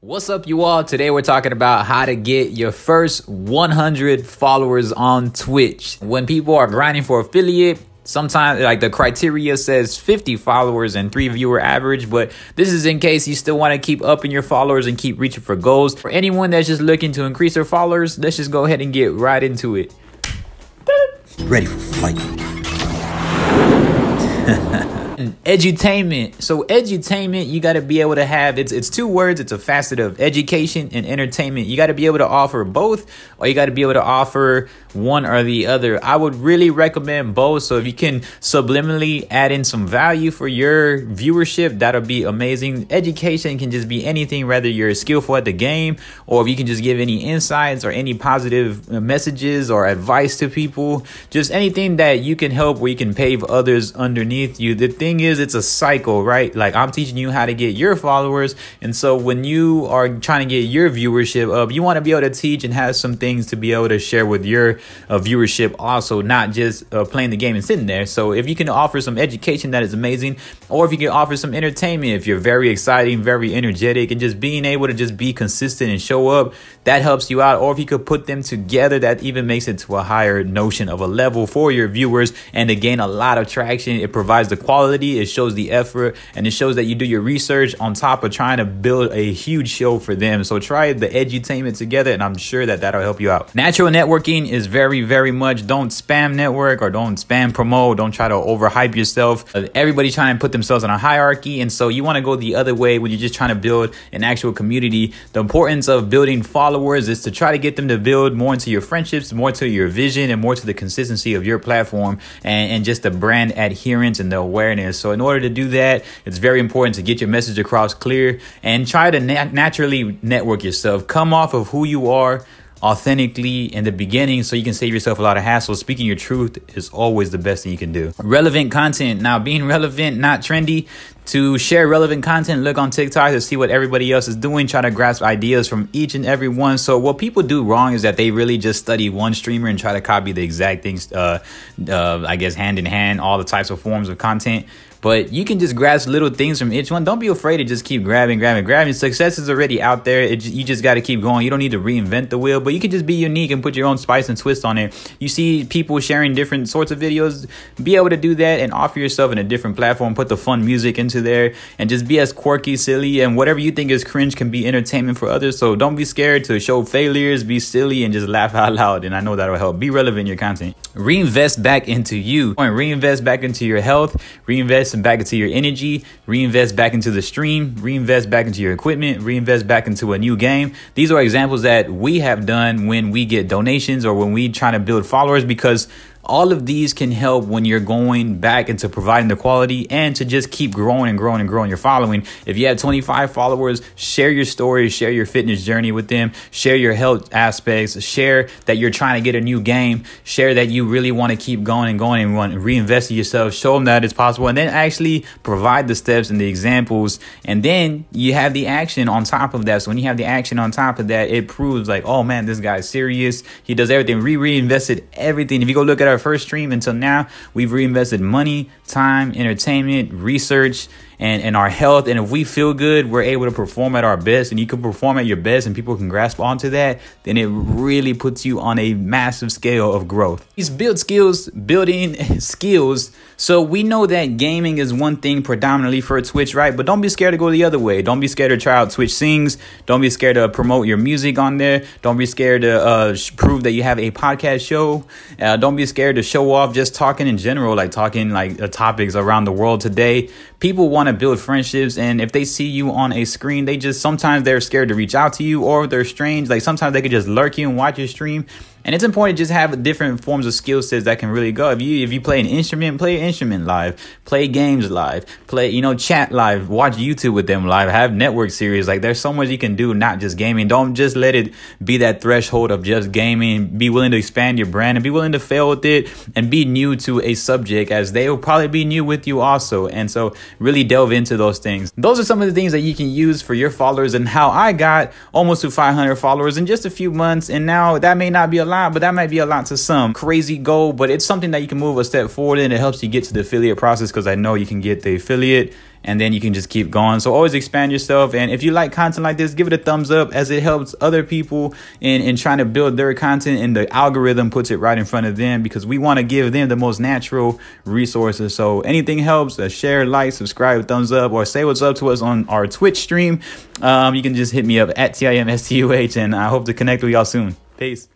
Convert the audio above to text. What's up, you all? Today we're talking about how to get your first 100 followers on Twitch. When people are grinding for affiliate, sometimes like the criteria says 50 followers and 3 viewer average, but this is in case you still want to keep upping your followers and keep reaching for goals. For anyone that's just looking to increase their followers, let's just go ahead and get right into it. Ready for fight. Edutainment. So edutainment, you got to be able to have, it's two words. It's a facet of education and entertainment. You got to be able to offer both, or you got to be able to offer one or the other. I would really recommend both. So if you can subliminally add in some value for your viewership, that'll be amazing. Education can just be anything, whether you're skillful at the game, or if you can just give any insights or any positive messages or advice to people, just anything that you can help where you can pave others underneath you. The thing is, it's a cycle, right? Like I'm teaching you how to get your followers, and so when you are trying to get your viewership up, you want to be able to teach and have some things to be able to share with your viewership also, not just playing the game and sitting there. So if you can offer some education, that is amazing, or if you can offer some entertainment, if you're very exciting, very energetic, and just being able to just be consistent and show up, that helps you out. Or if you could put them together, that even makes it to a higher notion of a level for your viewers, and to gain a lot of traction. It provides the quality, it shows the effort, and it shows that you do your research on top of trying to build a huge show for them. So try the edutainment together, and I'm sure that that'll help you out. Natural networking is very much, don't spam network or don't spam promote. Don't try to overhype yourself. Everybody's trying to put themselves in a hierarchy, and so you want to go the other way when you're just trying to build an actual community. The importance of building followers is to try to get them to build more into your friendships, more to your vision, and more to the consistency of your platform, and just the brand adherence and the awareness. So in order to do that, it's very important to get your message across clear, and try to naturally network yourself. Come off of who you are authentically in the beginning, so you can save yourself a lot of hassle. Speaking your truth is always the best thing you can do. Relevant content. Now, being relevant, not trendy. To share relevant content, look on TikTok to see what everybody else is doing. Try to grasp ideas from each and every one. So what people do wrong is that they really just study one streamer and try to copy the exact things, I guess, hand in hand, all the types of forms of content. But you can just grasp little things from each one. Don't be afraid to just keep grabbing. Success is already out there. You just got to keep going. You don't need to reinvent the wheel, but you can just be unique and put your own spice and twist on it. You see people sharing different sorts of videos, be able to do that and offer yourself in a different platform. Put the fun music into there, and just be as quirky, silly, and whatever you think is cringe can be entertainment for others. So don't be scared to show failures. Be silly and just laugh out loud, and I know that'll help. Be relevant in your content. Reinvest back into you. Reinvest back into your health. Reinvest back into your energy. Reinvest back into the stream. Reinvest back into your equipment. Reinvest back into a new game. These are examples that we have done when we get donations or when we try to build followers, because all of these can help when you're going back into providing the quality and to just keep growing and growing and growing your following. If you have 25 followers, share your story, share your fitness journey with them, share your health aspects, share that you're trying to get a new game, share that you really want to keep going and going and want to reinvest in yourself, show them that it's possible, and then actually provide the steps and the examples. And then you have the action on top of that. So when you have the action on top of that, it proves like, oh man, this guy's serious. He does everything. We reinvested everything. If you go look at our first stream until now, we've reinvested money, time, entertainment, research, and our health. And if we feel good, we're able to perform at our best, and you can perform at your best and people can grasp onto that, then it really puts you on a massive scale of growth. These building skills. So we know that gaming is one thing predominantly for Twitch, right? But don't be scared to go the other way. Don't be scared to try out Twitch Sings. Don't be scared to promote your music on there. Don't be scared to prove that you have a podcast show. Don't be scared to show off just talking in general, like talking like topics around the world today. People want to build friendships, and if they see you on a screen, they just sometimes they're scared to reach out to you, or they're strange. Like sometimes they could just lurk you and watch your stream. And it's important to just have different forms of skill sets that can really go. If you play an instrument, play an instrument live, play games live, play, chat live, watch YouTube with them live, have network series. Like there's so much you can do, not just gaming. Don't just let it be that threshold of just gaming. Be willing to expand your brand and be willing to fail with it, and be new to a subject, as they will probably be new with you also. And so really delve into those things. Those are some of the things that you can use for your followers, and how I got almost to 500 followers in just a few months. And now that may not be a lot, but that might be a lot to some. Crazy goal, but it's something that you can move a step forward in. It helps you get to the affiliate process, because I know you can get the affiliate and then you can just keep going. So always expand yourself. And if you like content like this, give it a thumbs up, as it helps other people in trying to build their content, and the algorithm puts it right in front of them, because we want to give them the most natural resources. So anything helps. A share, like, subscribe, thumbs up, or say what's up to us on our Twitch stream. You can just hit me up at TIMSTUH, and I hope to connect with y'all soon. Peace.